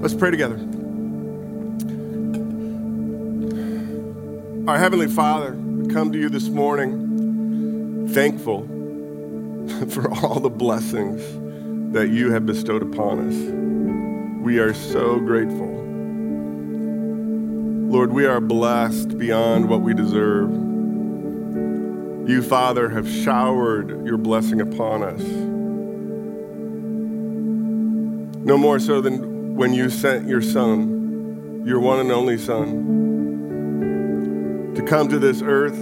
Let's pray together. Our Heavenly Father, we come to you this morning thankful for all the blessings that you have bestowed upon us. We are so grateful. Lord, we are blessed beyond what we deserve. You, Father, have showered your blessing upon us. No more so than when you sent your Son, your one and only Son, to come to this earth,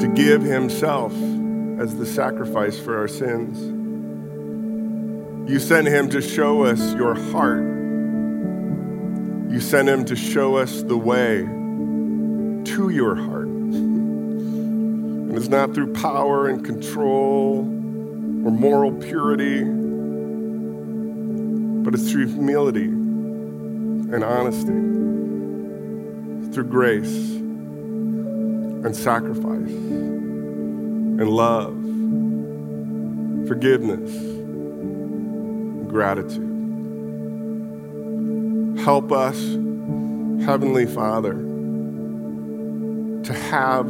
to give himself as the sacrifice for our sins. You sent him to show us your heart. You sent him to show us the way to your heart. And it's not through power and control or moral purity, but it's through humility and honesty, it's through grace and sacrifice and love, forgiveness, and gratitude. Help us, Heavenly Father, to have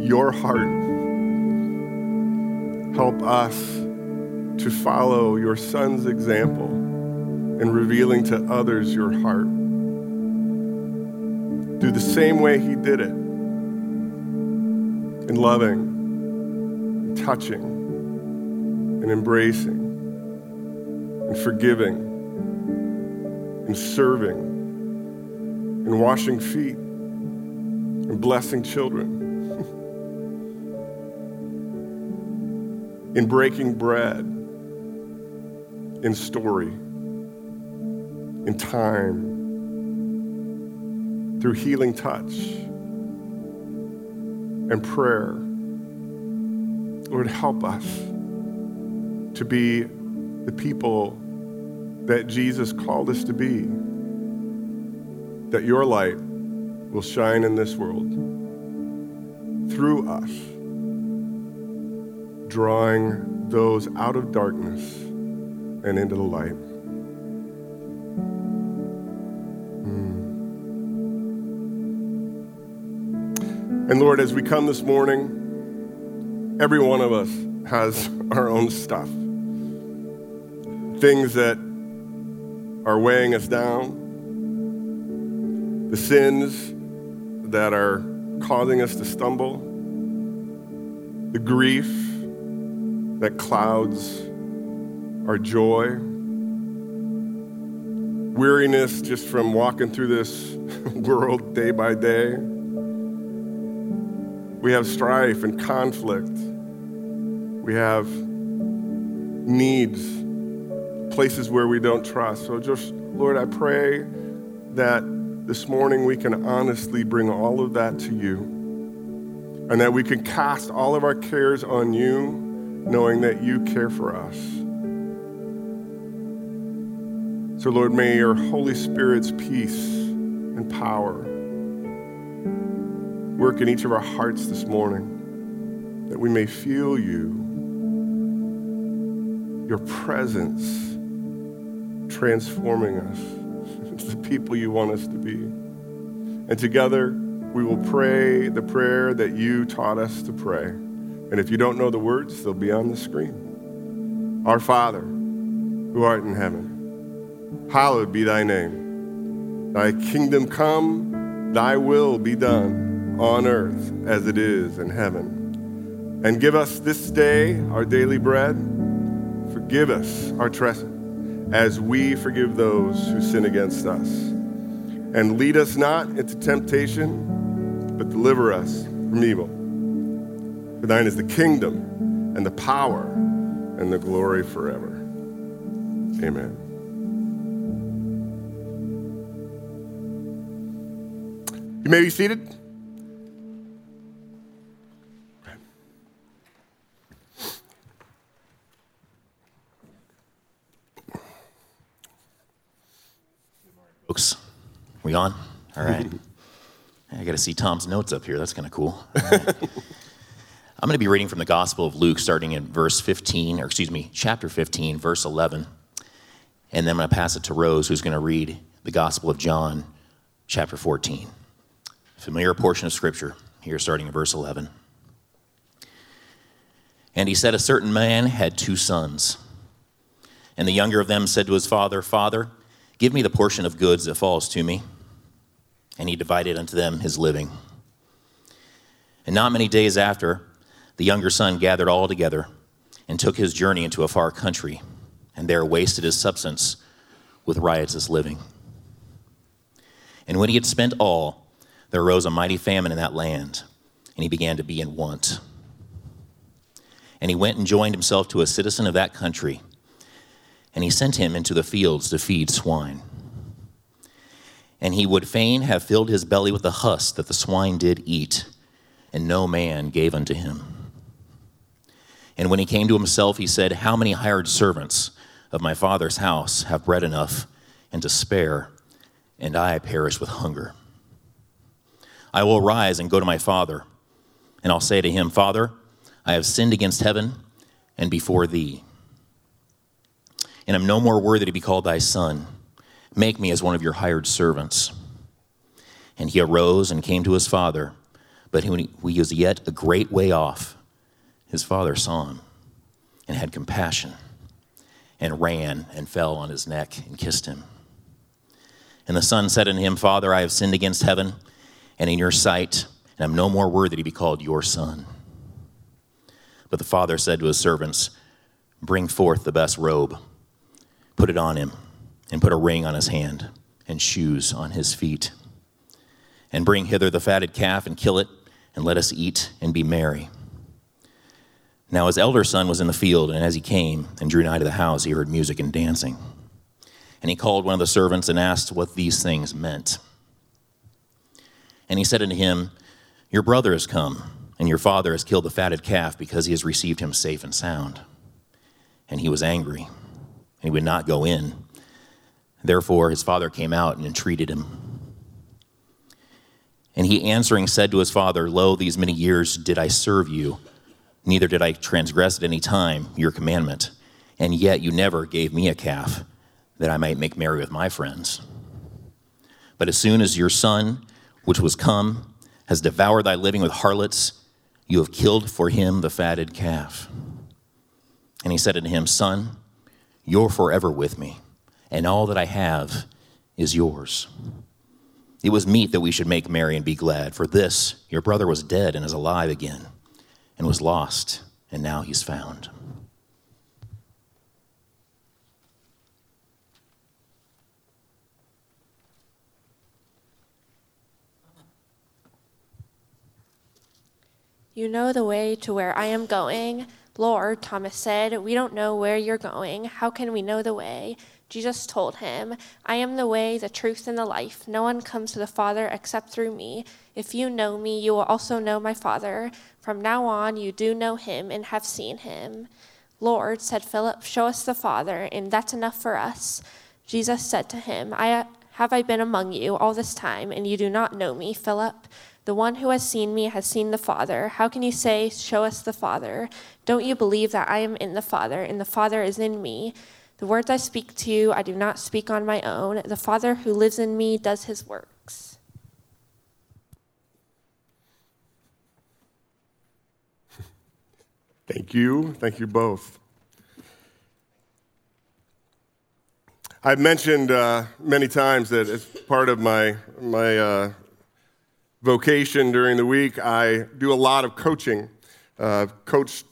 your heart. Help us to follow your Son's example in revealing to others your heart. Do the same way he did it, in loving, in touching, in embracing, in forgiving, and serving, and washing feet, and blessing children, in breaking bread, in story, in time, through healing touch, and prayer. Lord, help us to be the people that Jesus called us to be, that your light will shine in this world through us, drawing those out of darkness and into the light. And Lord, as we come this morning, every one of us has our own stuff, things that are weighing us down, the sins that are causing us to stumble, the grief that clouds our joy, weariness just from walking through this world day by day. We have strife and conflict. We have needs, places where we don't trust. So just, Lord, I pray that this morning we can honestly bring all of that to you, and that we can cast all of our cares on you, knowing that you care for us. So Lord, may your Holy Spirit's peace and power work in each of our hearts this morning, that we may feel you, your presence, transforming us to the people you want us to be. And together, we will pray the prayer that you taught us to pray. And if you don't know the words, they'll be on the screen. Our Father, who art in heaven, hallowed be thy name. Thy kingdom come, thy will be done on earth as it is in heaven. And give us this day our daily bread. Forgive us our trespasses, as we forgive those who sin against us. And lead us not into temptation, but deliver us from evil. For thine is the kingdom and the power and the glory forever. Amen. You may be seated. We on? All right. I got to see Tom's notes up here. That's kind of cool. Right. I'm going to be reading from the Gospel of Luke, starting in chapter 15, verse 11. and then I'm going to pass it to Rose, who's going to read the Gospel of John, chapter 14. Familiar portion of Scripture, here starting in verse 11. And he said, a certain man had two sons. And the younger of them said to his father, Father, give me the portion of goods that falls to me. And he divided unto them his living. And not many days after, the younger son gathered all together and took his journey into a far country, and there wasted his substance with riotous living. And when he had spent all, there arose a mighty famine in that land, and he began to be in want. And he went and joined himself to a citizen of that country, and he sent him into the fields to feed swine. And he would fain have filled his belly with the husk that the swine did eat, and no man gave unto him. And when he came to himself, he said, how many hired servants of my father's house have bread enough and to spare, and I perish with hunger? I will arise and go to my father, and I'll say to him, Father, I have sinned against heaven and before thee, and am no more worthy to be called thy son. Make me as one of your hired servants. And he arose and came to his father, but when he was yet a great way off, his father saw him and had compassion and ran and fell on his neck and kissed him. And the son said unto him, Father, I have sinned against heaven and in your sight, and I'm no more worthy to be called your son. But the father said to his servants, bring forth the best robe, put it on him, and put a ring on his hand and shoes on his feet. And bring hither the fatted calf and kill it, and let us eat and be merry. Now his elder son was in the field, and as he came and drew nigh to the house, he heard music and dancing. And he called one of the servants and asked what these things meant. And he said unto him, your brother has come, and your father has killed the fatted calf because he has received him safe and sound. And he was angry, and he would not go in. Therefore his father came out and entreated him. And he answering said to his father, lo, these many years did I serve you, neither did I transgress at any time your commandment, and yet you never gave me a calf, that I might make merry with my friends. But as soon as your son, which was come, has devoured thy living with harlots, you have killed for him the fatted calf. And he said unto him, son, you're forever with me, and all that I have is yours. It was meet that we should make merry and be glad, for this, your brother was dead and is alive again, and was lost, and now he's found. You know the way to where I am going. Lord, Thomas said, we don't know where you're going. How can we know the way? Jesus told him, I am the way, the truth, and the life. No one comes to the Father except through me. If you know me, you will also know my Father. From now on, you do know him and have seen him. Lord, said Philip, show us the Father, and that's enough for us. Jesus said to him, I have been among you all this time, and you do not know me, Philip? The one who has seen me has seen the Father. How can you say, show us the Father? Don't you believe that I am in the Father, and the Father is in me? The words I speak to you, I do not speak on my own. The Father who lives in me does his works. Thank you. Thank you both. I've mentioned many times that as part of my vocation during the week, I do a lot of coaching. Coach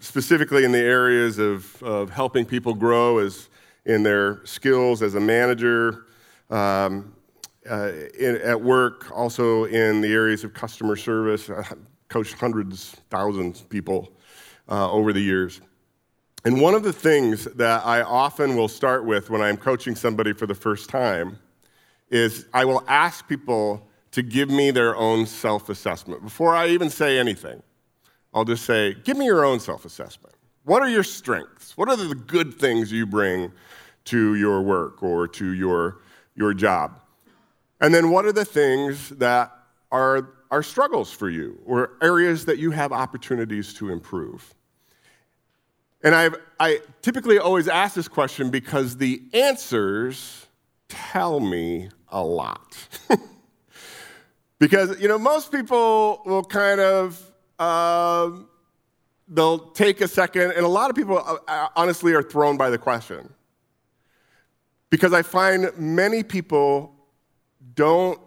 specifically in the areas of helping people grow as in their skills as a manager, at work, also in the areas of customer service. I coached hundreds, thousands of people over the years. And one of the things that I often will start with when I'm coaching somebody for the first time is I will ask people to give me their own self-assessment. Before I even say anything, I'll just say, give me your own self-assessment. What are your strengths? What are the good things you bring to your work or to your job? And then what are the things that are struggles for you or areas that you have opportunities to improve? And I typically always ask this question because the answers tell me a lot. Because, you know, most people will kind of, they'll take a second, and a lot of people honestly are thrown by the question. Because I find many people don't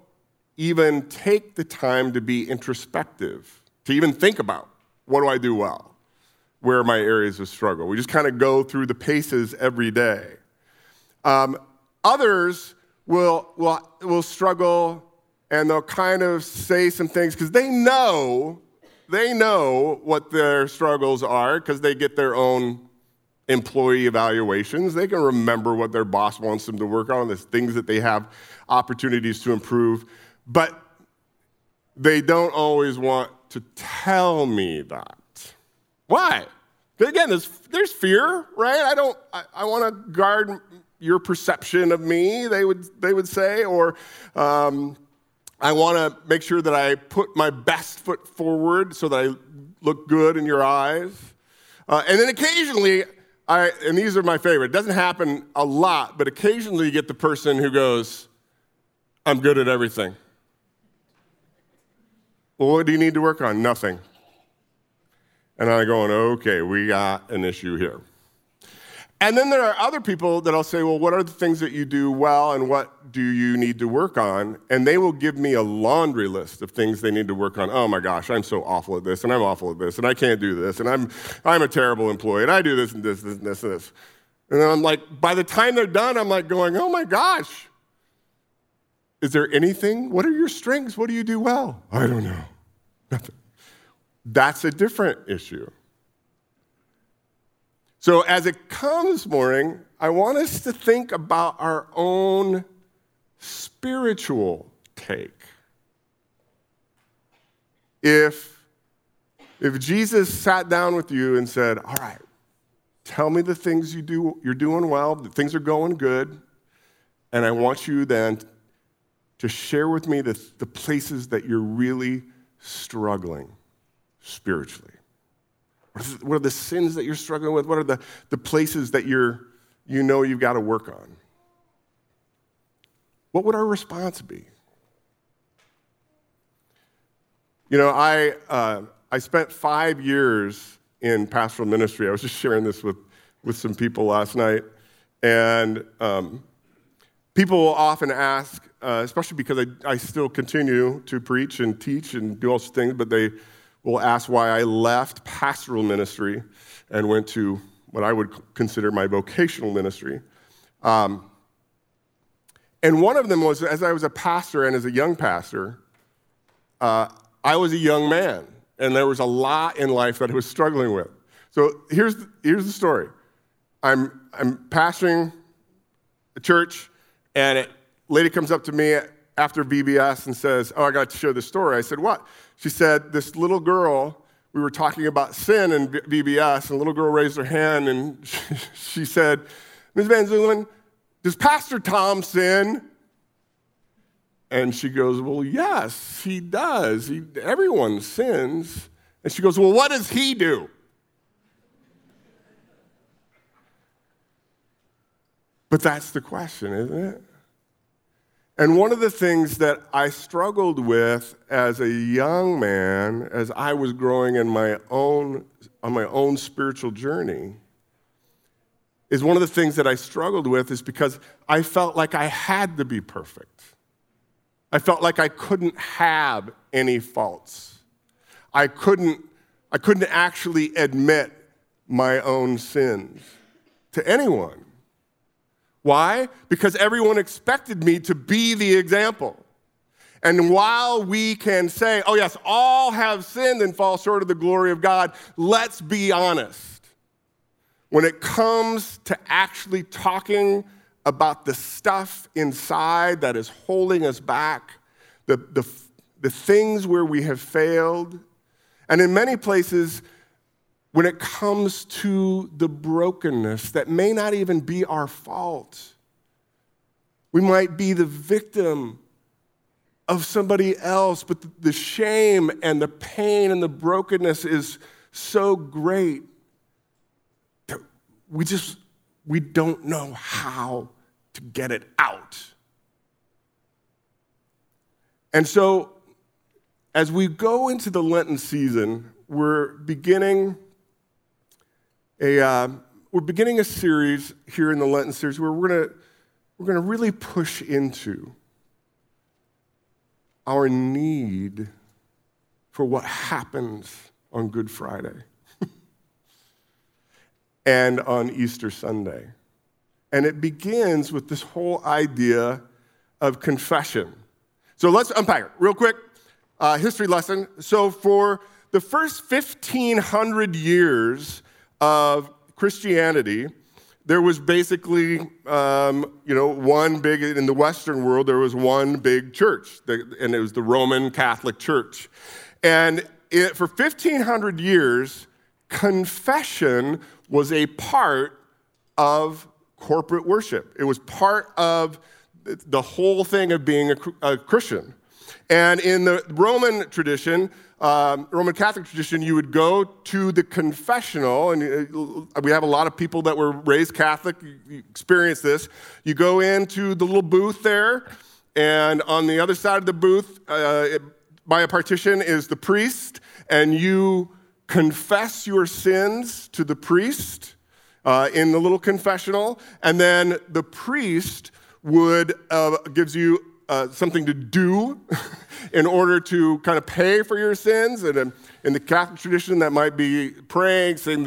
even take the time to be introspective, to even think about, what do I do well? Where are my areas of struggle? We just kind of go through the paces every day. Others will struggle, and they'll kind of say some things because they know what their struggles are because they get their own employee evaluations. They can remember what their boss wants them to work on, the things that they have opportunities to improve, but they don't always want to tell me that. Why? Again, there's fear, right? I want to guard your perception of me, they would say, or I want to make sure that I put my best foot forward so that I look good in your eyes. And then occasionally, and these are my favorite, it doesn't happen a lot, but occasionally you get the person who goes, I'm good at everything. Well, what do you need to work on? Nothing. And I'm going, okay, we got an issue here. And then there are other people that I'll say, well, what are the things that you do well and what do you need to work on? And they will give me a laundry list of things they need to work on. Oh my gosh, I'm so awful at this, and I'm awful at this, and I can't do this, and I'm a terrible employee, and I do this and this and this and this. And then I'm like, by the time they're done, I'm like going, oh my gosh, is there anything? What are your strengths? What do you do well? I don't know. Nothing. That's a different issue. So as it comes this morning, I want us to think about our own spiritual take. If Jesus sat down with you and said, all right, tell me the things you're doing well, the things are going good, and I want you then to share with me the places that you're really struggling spiritually. What are the sins that you're struggling with? What are the places that you've got to work on? What would our response be? You know, I spent 5 years in pastoral ministry. I was just sharing this with some people last night. And people will often ask, especially because I still continue to preach and teach and do all those things, but they will ask why I left pastoral ministry and went to what I would consider my vocational ministry. And one of them was, as I was a pastor and as a young pastor, I was a young man, and there was a lot in life that I was struggling with. So here's the story. I'm pastoring a church, and a lady comes up to me after VBS and says, oh, I got to share this story. I said, what? She said, this little girl, we were talking about sin in VBS, and the little girl raised her hand, and she said, Ms. Van Zylen, does Pastor Tom sin? And she goes, well, yes, he does. Everyone sins. And she goes, well, what does he do? But that's the question, isn't it? And one of the things that I struggled with as a young man, as I was growing on my own spiritual journey, is one of the things that I struggled with is because I felt like I had to be perfect. I felt like I couldn't have any faults. I couldn't actually admit my own sins to anyone. Why? Because everyone expected me to be the example. And while we can say, oh yes, all have sinned and fall short of the glory of God, let's be honest. When it comes to actually talking about the stuff inside that is holding us back, the things where we have failed, and in many places, when it comes to the brokenness that may not even be our fault, we might be the victim of somebody else, but the shame and the pain and the brokenness is so great that we don't know how to get it out. And so as we go into the Lenten season, we're beginning a series here in the Lenten series where we're gonna really push into our need for what happens on Good Friday and on Easter Sunday. And it begins with this whole idea of confession. So let's unpack it real quick. History lesson. So for the first 1,500 years of Christianity, there was basically, one big, in the Western world, there was one big church, and it was the Roman Catholic Church. And for 1,500 years, confession was a part of corporate worship. It was part of the whole thing of being a Christian. And in the Roman tradition, Roman Catholic tradition, you would go to the confessional, and we have a lot of people that were raised Catholic, you experience this. You go into the little booth there, and on the other side of the booth, by a partition, is the priest, and you confess your sins to the priest in the little confessional, and then the priest gives you something to do in order to kind of pay for your sins. And in the Catholic tradition, that might be praying, saying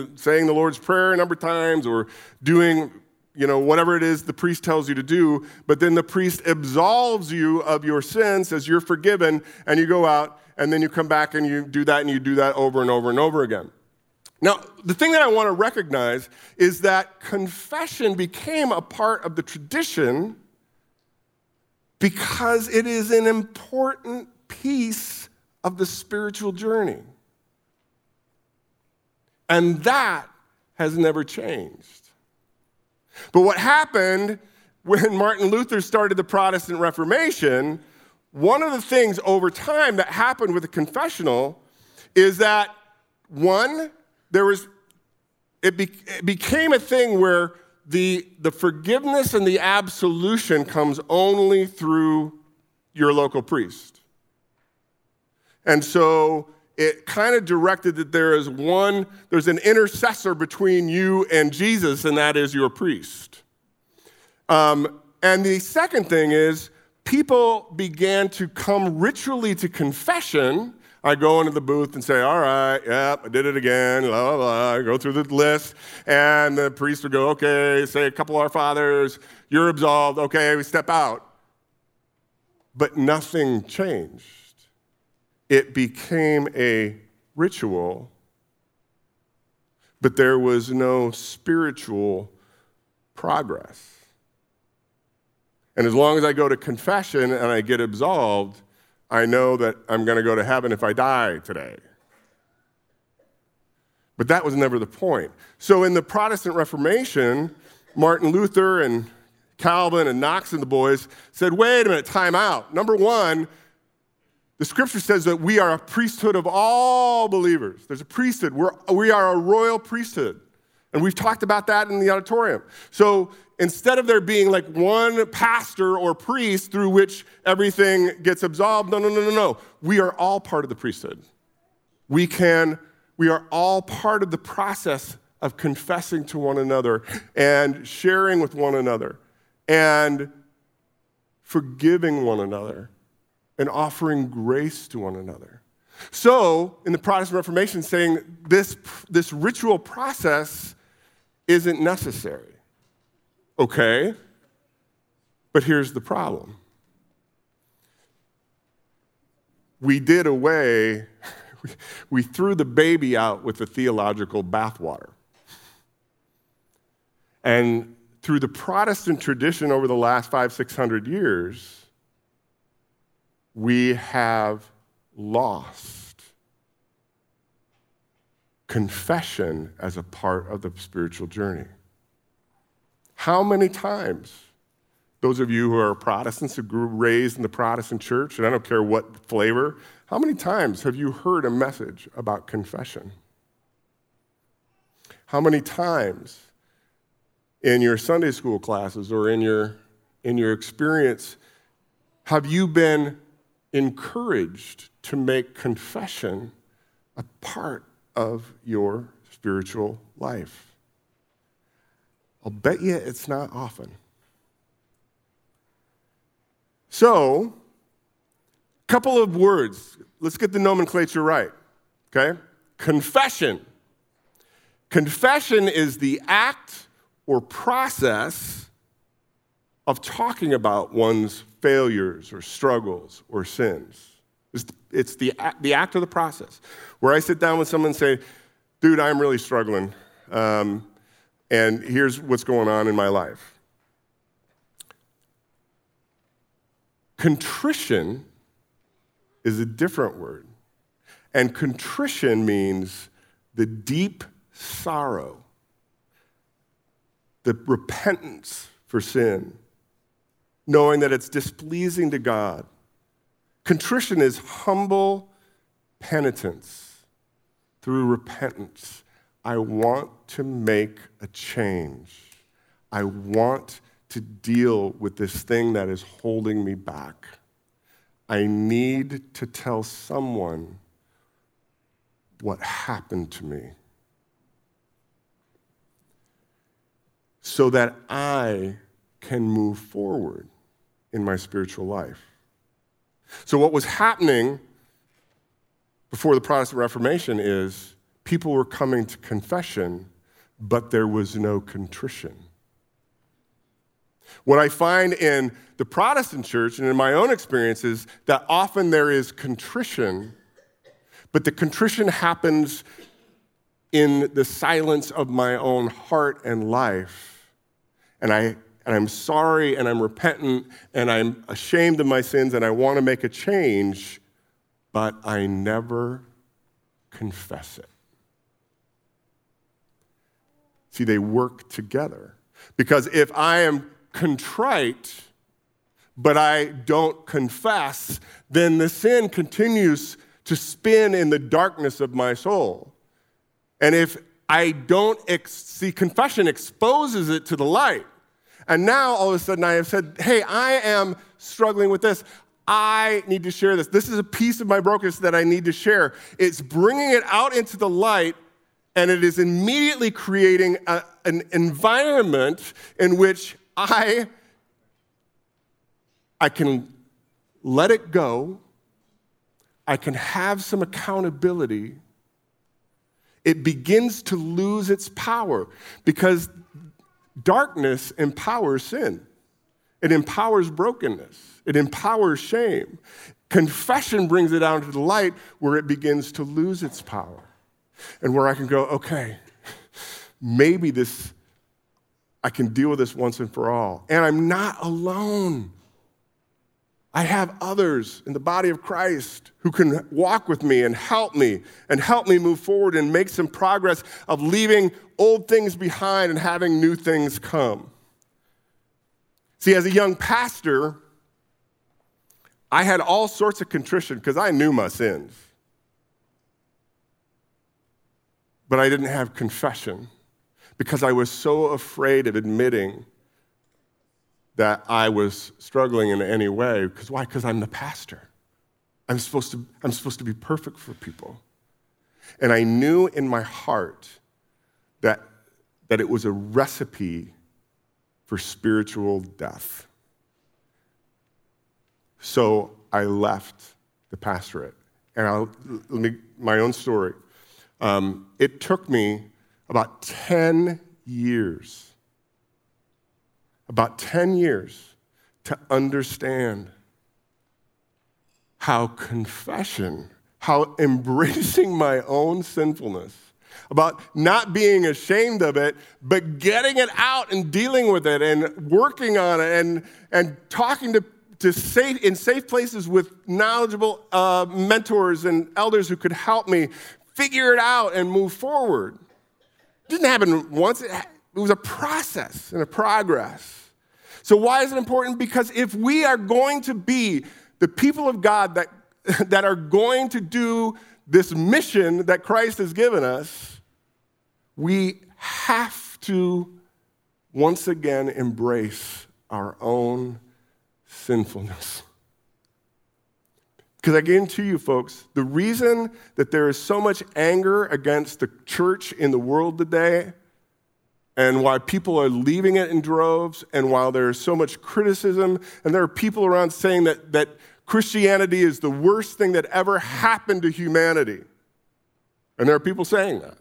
the Lord's Prayer a number of times, or doing, whatever it is the priest tells you to do. But then the priest absolves you of your sins, says you're forgiven, and you go out, and then you come back and you do that over and over and over again. Now, the thing that I want to recognize is that confession became a part of the tradition because it is an important piece of the spiritual journey. And that has never changed. But what happened when Martin Luther started the Protestant Reformation, one of the things over time that happened with the confessional is that, one, it became a thing where the forgiveness and the absolution comes only through your local priest. And so it kind of directed that there's an intercessor between you and Jesus, and that is your priest. And the second thing is people began to come ritually to confession. I go into the booth and say, all right, yep, I did it again, blah, blah, blah. I go through the list, and the priest would go, okay, say a couple of Our Fathers, you're absolved, okay, we step out. But nothing changed. It became a ritual, but there was no spiritual progress. And as long as I go to confession and I get absolved, I know that I'm going to go to heaven if I die today. But that was never the point. So in the Protestant Reformation, Martin Luther and Calvin and Knox and the boys said, wait a minute, time out. Number one, the scripture says that we are a priesthood of all believers. There's a priesthood. We are a royal priesthood. And we've talked about that in the auditorium. So instead of there being like one pastor or priest through which everything gets absolved, no. We are all part of the priesthood. We are all part of the process of confessing to one another and sharing with one another and forgiving one another and offering grace to one another. So in the Protestant Reformation, saying this ritual process isn't necessary. Okay, but here's the problem. We threw the baby out with the theological bathwater. And through the Protestant tradition over the last 500-600 years, we have lost confession as a part of the spiritual journey. How many times, those of you who are Protestants who grew raised in the Protestant church, and I don't care what flavor, how many times have you heard a message about confession? How many times in your Sunday school classes or in your experience, have you been encouraged to make confession a part of your spiritual life? I'll bet you it's not often. So, couple of words. Let's get the nomenclature right, okay? Confession. Confession is the act or process of talking about one's failures or struggles or sins. It's the act or the process where I sit down with someone and say, dude, I'm really struggling, and here's what's going on in my life. Contrition is a different word, and contrition means the deep sorrow, the repentance for sin, knowing that it's displeasing to God. Contrition is humble penitence through repentance. I want to make a change. I want to deal with this thing that is holding me back. I need to tell someone what happened to me so that I can move forward in my spiritual life. So what was happening before the Protestant Reformation is people were coming to confession, but there was no contrition. What I find in the Protestant church and in my own experience is that often there is contrition, but the contrition happens in the silence of my own heart and life. And I'm sorry, and I'm repentant, and I'm ashamed of my sins, and I want to make a change, but I never confess it. See, they work together. Because if I am contrite, but I don't confess, then the sin continues to spin in the darkness of my soul. And if I don't see, confession exposes it to the light. And now all of a sudden I have said, hey, I am struggling with this. I need to share this. This is a piece of my brokenness that I need to share. It's bringing it out into the light, and it is immediately creating an environment in which I can let it go. I can have some accountability. It begins to lose its power because darkness empowers sin. It empowers brokenness. It empowers shame. Confession brings it down to the light where it begins to lose its power and where I can go, okay, maybe this, I can deal with this once and for all. And I'm not alone. I have others in the body of Christ who can walk with me and help me move forward and make some progress of leaving old things behind and having new things come. See, as a young pastor, I had all sorts of contrition because I knew my sins. But I didn't have confession because I was so afraid of admitting that I was struggling in any way. Because why? Because I'm the pastor. I'm supposed to be perfect for people. And I knew in my heart that it was a recipe for spiritual death. So I left the pastorate. And my own story. It took me about 10 years. About 10 years to understand how confession, how embracing my own sinfulness, about not being ashamed of it, but getting it out and dealing with it and working on it and talking to safe, in safe places with knowledgeable mentors and elders who could help me figure it out and move forward. It didn't happen once. It was a process and a progress. So why is it important? Because if we are going to be the people of God that are going to do this mission that Christ has given us, we have to once again embrace our own sinfulness. Because I guarantee you, folks, the reason that there is so much anger against the church in the world today, and why people are leaving it in droves, and why there's so much criticism, and there are people around saying that Christianity is the worst thing that ever happened to humanity. And there are people saying that.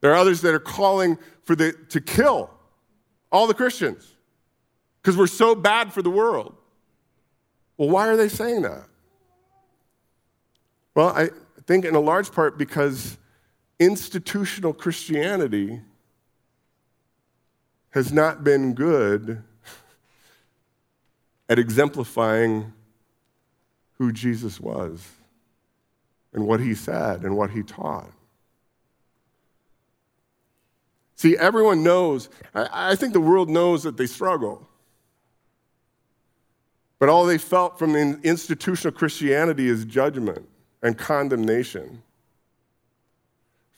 There are others that are calling to kill all the Christians because we're so bad for the world. Well, why are they saying that? Well, I think in a large part because institutional Christianity has not been good at exemplifying who Jesus was and what he said and what he taught. See, everyone knows, I think the world knows that they struggle. But all they felt from the institutional Christianity is judgment and condemnation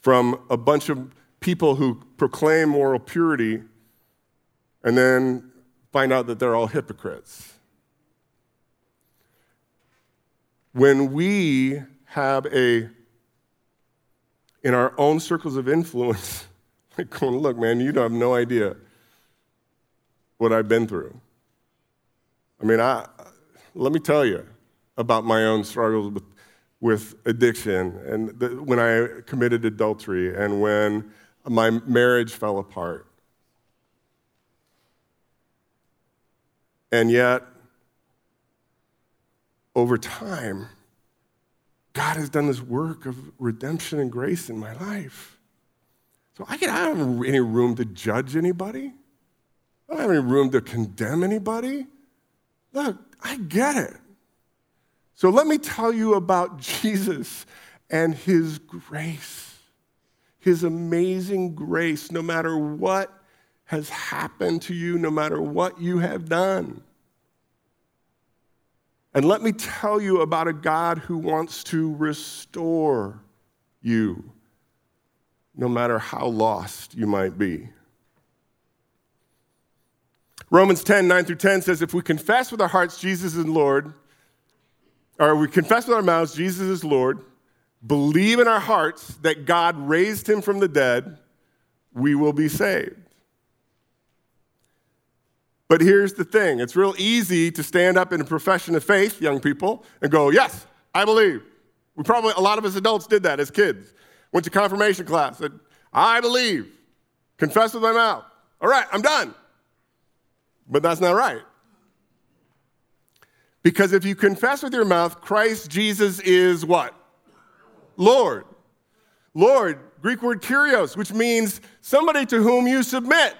from a bunch of people who proclaim moral purity and then find out that they're all hypocrites. When we have in our own circles of influence, like going, look, man, you have no idea what I've been through. I mean, let me tell you about my own struggles with addiction, and when I committed adultery, and when my marriage fell apart. And yet, over time, God has done this work of redemption and grace in my life. So I don't have any room to judge anybody. I don't have any room to condemn anybody. Look, I get it. So let me tell you about Jesus and his grace, his amazing grace, no matter what has happened to you, no matter what you have done. And let me tell you about a God who wants to restore you, no matter how lost you might be. Romans 10, 9 through 10 says, if we confess with our hearts Jesus is Lord, or we confess with our mouths Jesus is Lord, believe in our hearts that God raised him from the dead, we will be saved. But here's the thing. It's real easy to stand up in a profession of faith, young people, and go, yes, I believe. A lot of us adults did that as kids. Went to confirmation class, said, I believe. Confess with my mouth. All right, I'm done. But that's not right. Because if you confess with your mouth, Christ Jesus is what? Lord. Lord, Greek word kyrios, which means somebody to whom you submit.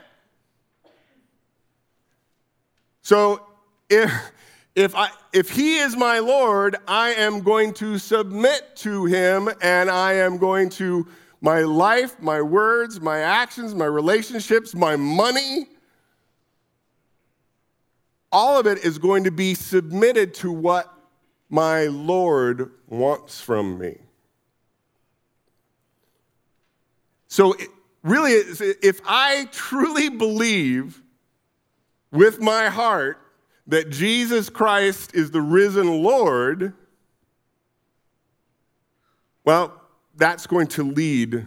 So if he is my Lord, I am going to submit to him, and I am going to, my life, my words, my actions, my relationships, my money, all of it is going to be submitted to what my Lord wants from me. So really, if I truly believe with my heart that Jesus Christ is the risen Lord, well, that's going to lead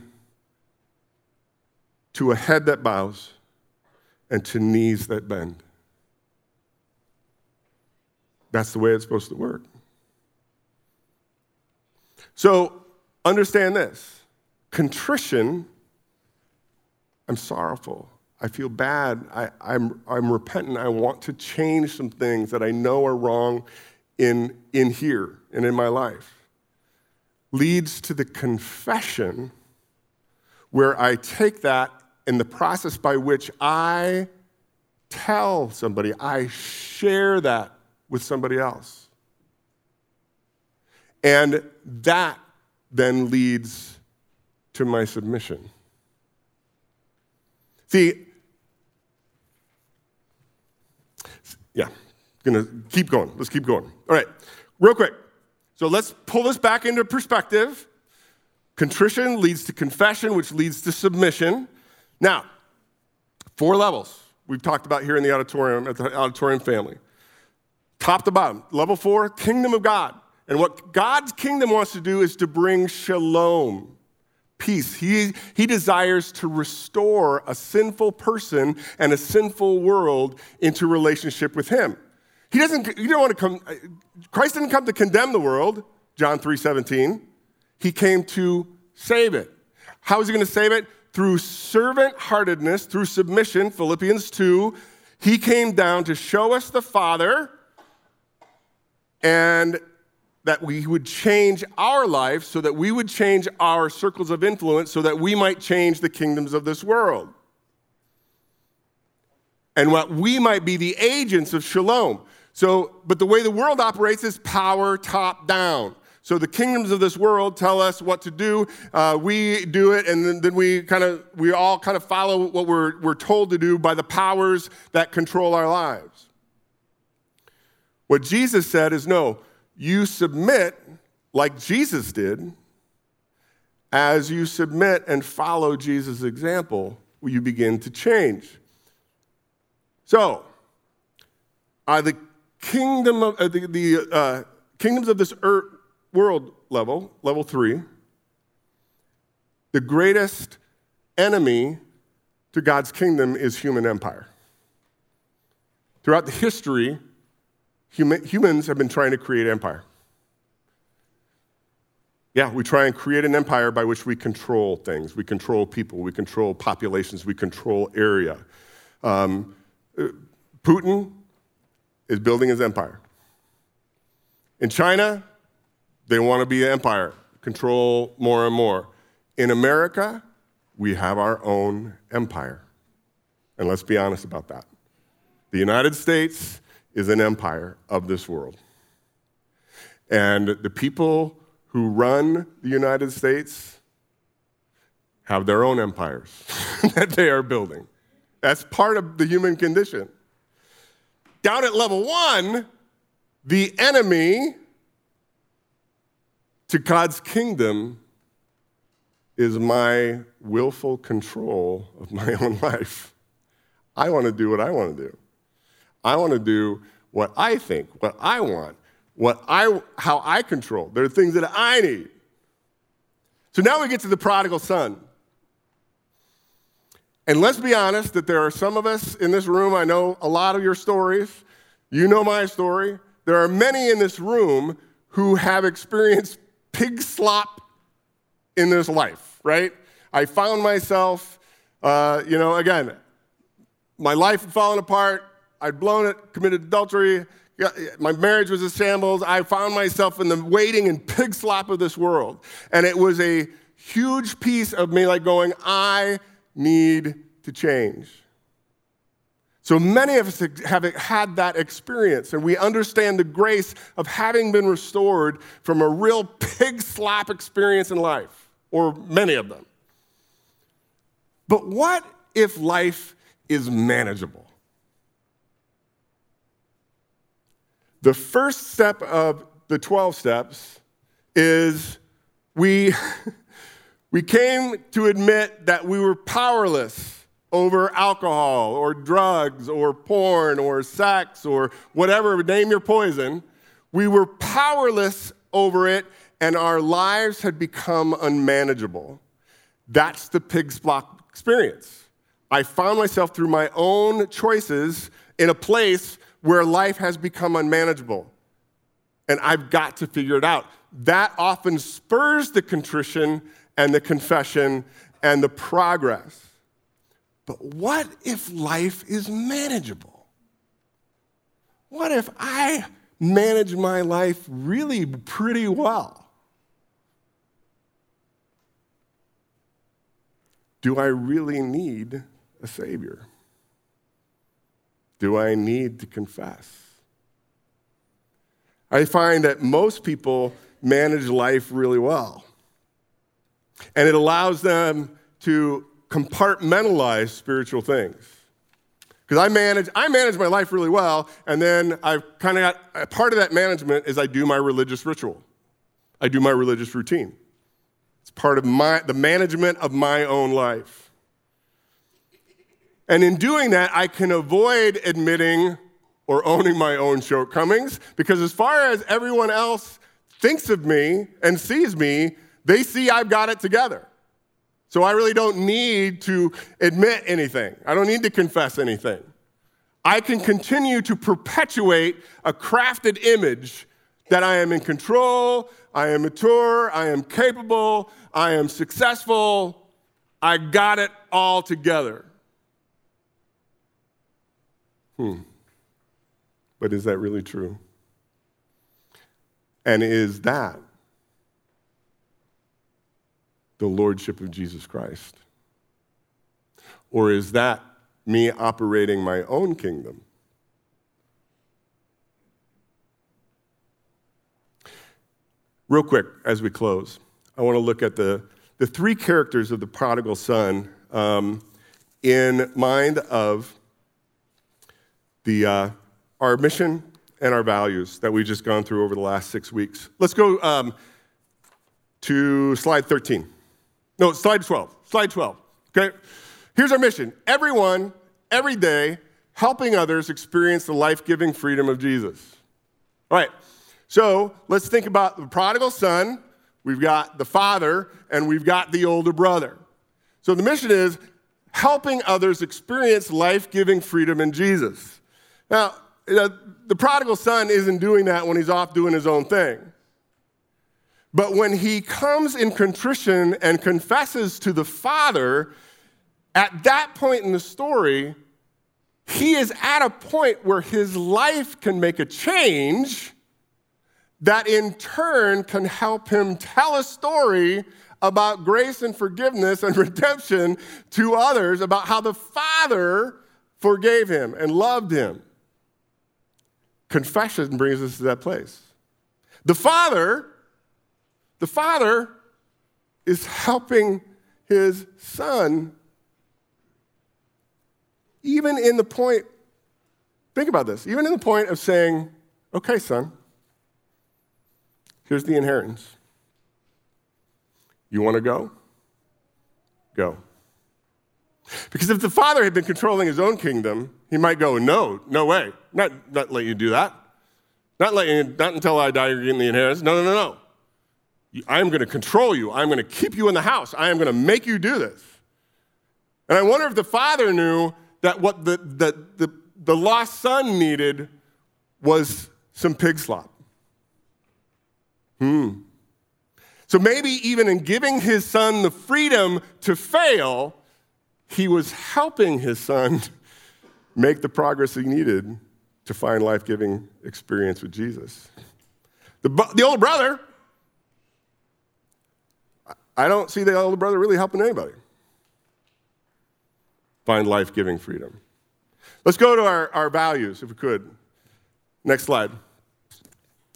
to a head that bows and to knees that bend. That's the way it's supposed to work. So understand this. Contrition, I'm sorrowful. I feel bad. I'm repentant. I want to change some things that I know are wrong in here and in my life. Leads to the confession where I take that in the process by which I tell somebody, I share that with somebody else. And that then leads to my submission. See, yeah, gonna keep going. Let's keep going. All right, real quick. So let's pull this back into perspective. Contrition leads to confession, which leads to submission. Now, Four levels we've talked about here in the auditorium, at the auditorium family. Top to bottom. Level 4, kingdom of God. And what God's kingdom wants to do is to bring shalom, peace. He desires to restore a sinful person and a sinful world into relationship with him. Christ didn't come to condemn the world, John 3:17. He came to save it. How is he going to save it? Through servant-heartedness, through submission, Philippians 2. He came down to show us the Father and that we would change our life so that we would change our circles of influence so that we might change the kingdoms of this world. And what we might be the agents of shalom. So, but the way the world operates is power top down. So the kingdoms of this world tell us what to do. We do it, and then we all follow what we're told to do by the powers that control our lives. What Jesus said is, no, you submit like Jesus did. As you submit and follow Jesus' example, you begin to change. So, the kingdoms of this earth, world level 3, the greatest enemy to God's kingdom is human empire. Throughout the history, humans have been trying to create empire. Yeah, we try and create an empire by which we control things. We control people. We control populations. We control area. Putin is building his empire. In China, they want to be an empire, control more and more. In America, we have our own empire. And let's be honest about that. The United States is an empire of this world. And the people who run the United States have their own empires that they are building. That's part of the human condition. Down at level 1, the enemy to God's kingdom is my willful control of my own life. I want to do what I want to do. I want to do what I think, what I want, how I control. There are things that I need. So now we get to the prodigal son. And let's be honest that there are some of us in this room, I know a lot of your stories. You know my story. There are many in this room who have experienced pig slop in this life, right? I found myself, again, my life had fallen apart. I'd blown it, committed adultery. My marriage was assembled. I found myself in the waiting and pig slop of this world. And it was a huge piece of me like going, I need to change. So many of us have had that experience, and we understand the grace of having been restored from a real pig slop experience in life, or many of them. But what if life is manageable? The first step of the 12 steps is we came to admit that we were powerless over alcohol or drugs or porn or sex or whatever, name your poison. We were powerless over it, and our lives had become unmanageable. That's the pig's block experience. I found myself through my own choices in a place where life has become unmanageable, and I've got to figure it out. That often spurs the contrition and the confession and the progress. But what if life is manageable? What if I manage my life really pretty well? Do I really need a Savior? Do I need to confess? I find that most people manage life really well, and it allows them to compartmentalize spiritual things. Because I manage my life really well, and then I've kind of got, part of that management is I do my religious ritual. I do my religious routine. It's part of the management of my own life. And in doing that, I can avoid admitting or owning my own shortcomings, because as far as everyone else thinks of me and sees me, they see I've got it together. So I really don't need to admit anything. I don't need to confess anything. I can continue to perpetuate a crafted image that I am in control, I am mature, I am capable, I am successful, I got it all together. But is that really true? And is that the lordship of Jesus Christ? Or is that me operating my own kingdom? Real quick, as we close, I want to look at the three characters of the prodigal son in mind of our mission and our values that we've just gone through over the last 6 weeks. Let's go to slide 13. No, slide 12. Slide 12, okay? Here's our mission. Everyone, every day, helping others experience the life-giving freedom of Jesus. All right, so let's think about the prodigal son, we've got the father, and we've got the older brother. So the mission is helping others experience life-giving freedom in Jesus. Now, the prodigal son isn't doing that when he's off doing his own thing. But when he comes in contrition and confesses to the father, at that point in the story, he is at a point where his life can make a change that in turn can help him tell a story about grace and forgiveness and redemption to others, about how the Father forgave him and loved him. Confession brings us to that place. The Father is helping his son, even in the point, think about this, even in the point of saying, okay, son, here's the inheritance. You want to go? Go. Because if the father had been controlling his own kingdom, he might go, no way, not let you do that. Not until I die, you're getting the inheritance. No. I'm going to control you. I'm going to keep you in the house. I am going to make you do this. And I wonder if the father knew that what the lost son needed was some pig slop. So maybe even in giving his son the freedom to fail, he was helping his son make the progress he needed to find life-giving experience with Jesus. The older brother, I don't see the older brother really helping anybody find life-giving freedom. Let's go to our values, if we could. Next slide.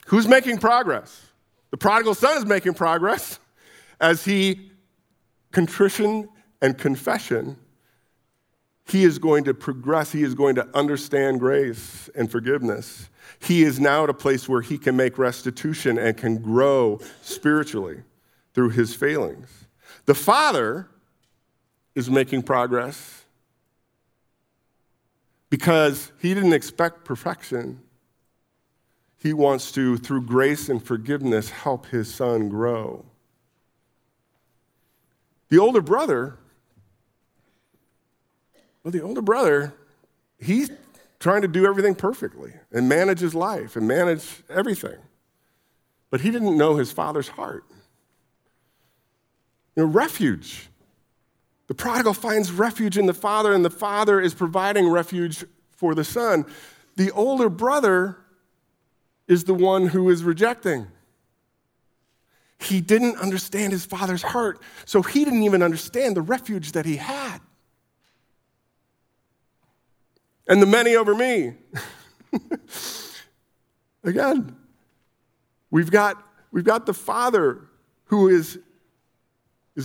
Who's making progress? The prodigal son is making progress as he contrition and confession. He is going to progress. He is going to understand grace and forgiveness. He is now at a place where he can make restitution and can grow spiritually through his failings. The father is making progress because he didn't expect perfection. He wants to, through grace and forgiveness, help his son grow. The older brother, he's trying to do everything perfectly and manage his life and manage everything. But he didn't know his father's heart. Refuge. The prodigal finds refuge in the father, and the father is providing refuge for the son. The older brother is the one who is rejecting. He didn't understand his father's heart, so he didn't even understand the refuge that he had. And the many over me. Again, we've got the father who is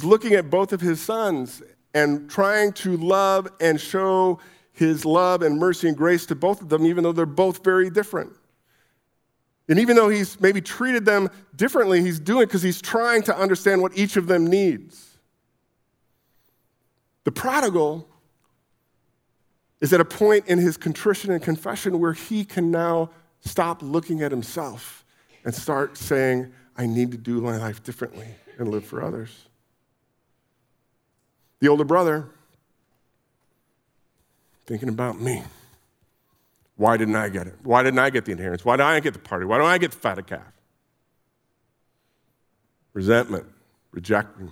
looking at both of his sons and trying to love and show his love and mercy and grace to both of them, even though they're both very different. And even though he's maybe treated them differently, he's doing it because he's trying to understand what each of them needs. The prodigal is at a point in his contrition and confession where he can now stop looking at himself and start saying, I need to do my life differently and live for others. The older brother, thinking about me. Why didn't I get it? Why didn't I get the inheritance? Why didn't I get the party? Why don't I get the fatted calf? Resentment, rejecting.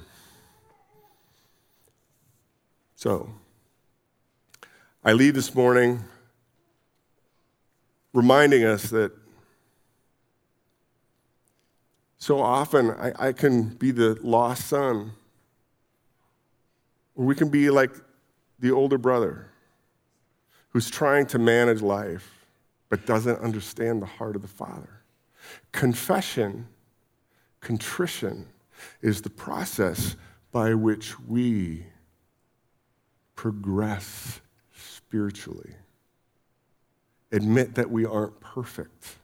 So, I leave this morning reminding us that so often I can be the lost son, or we can be like the older brother who's trying to manage life but doesn't understand the heart of the Father. Confession, contrition, is the process by which we progress spiritually. Admit that we aren't perfect.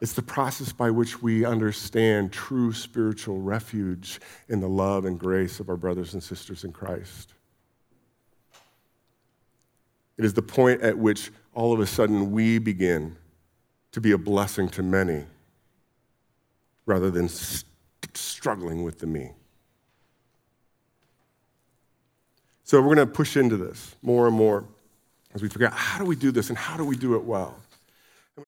It's the process by which we understand true spiritual refuge in the love and grace of our brothers and sisters in Christ. It is the point at which all of a sudden we begin to be a blessing to many rather than struggling with the me. So we're going to push into this more and more as we figure out how do we do this and how do we do it well.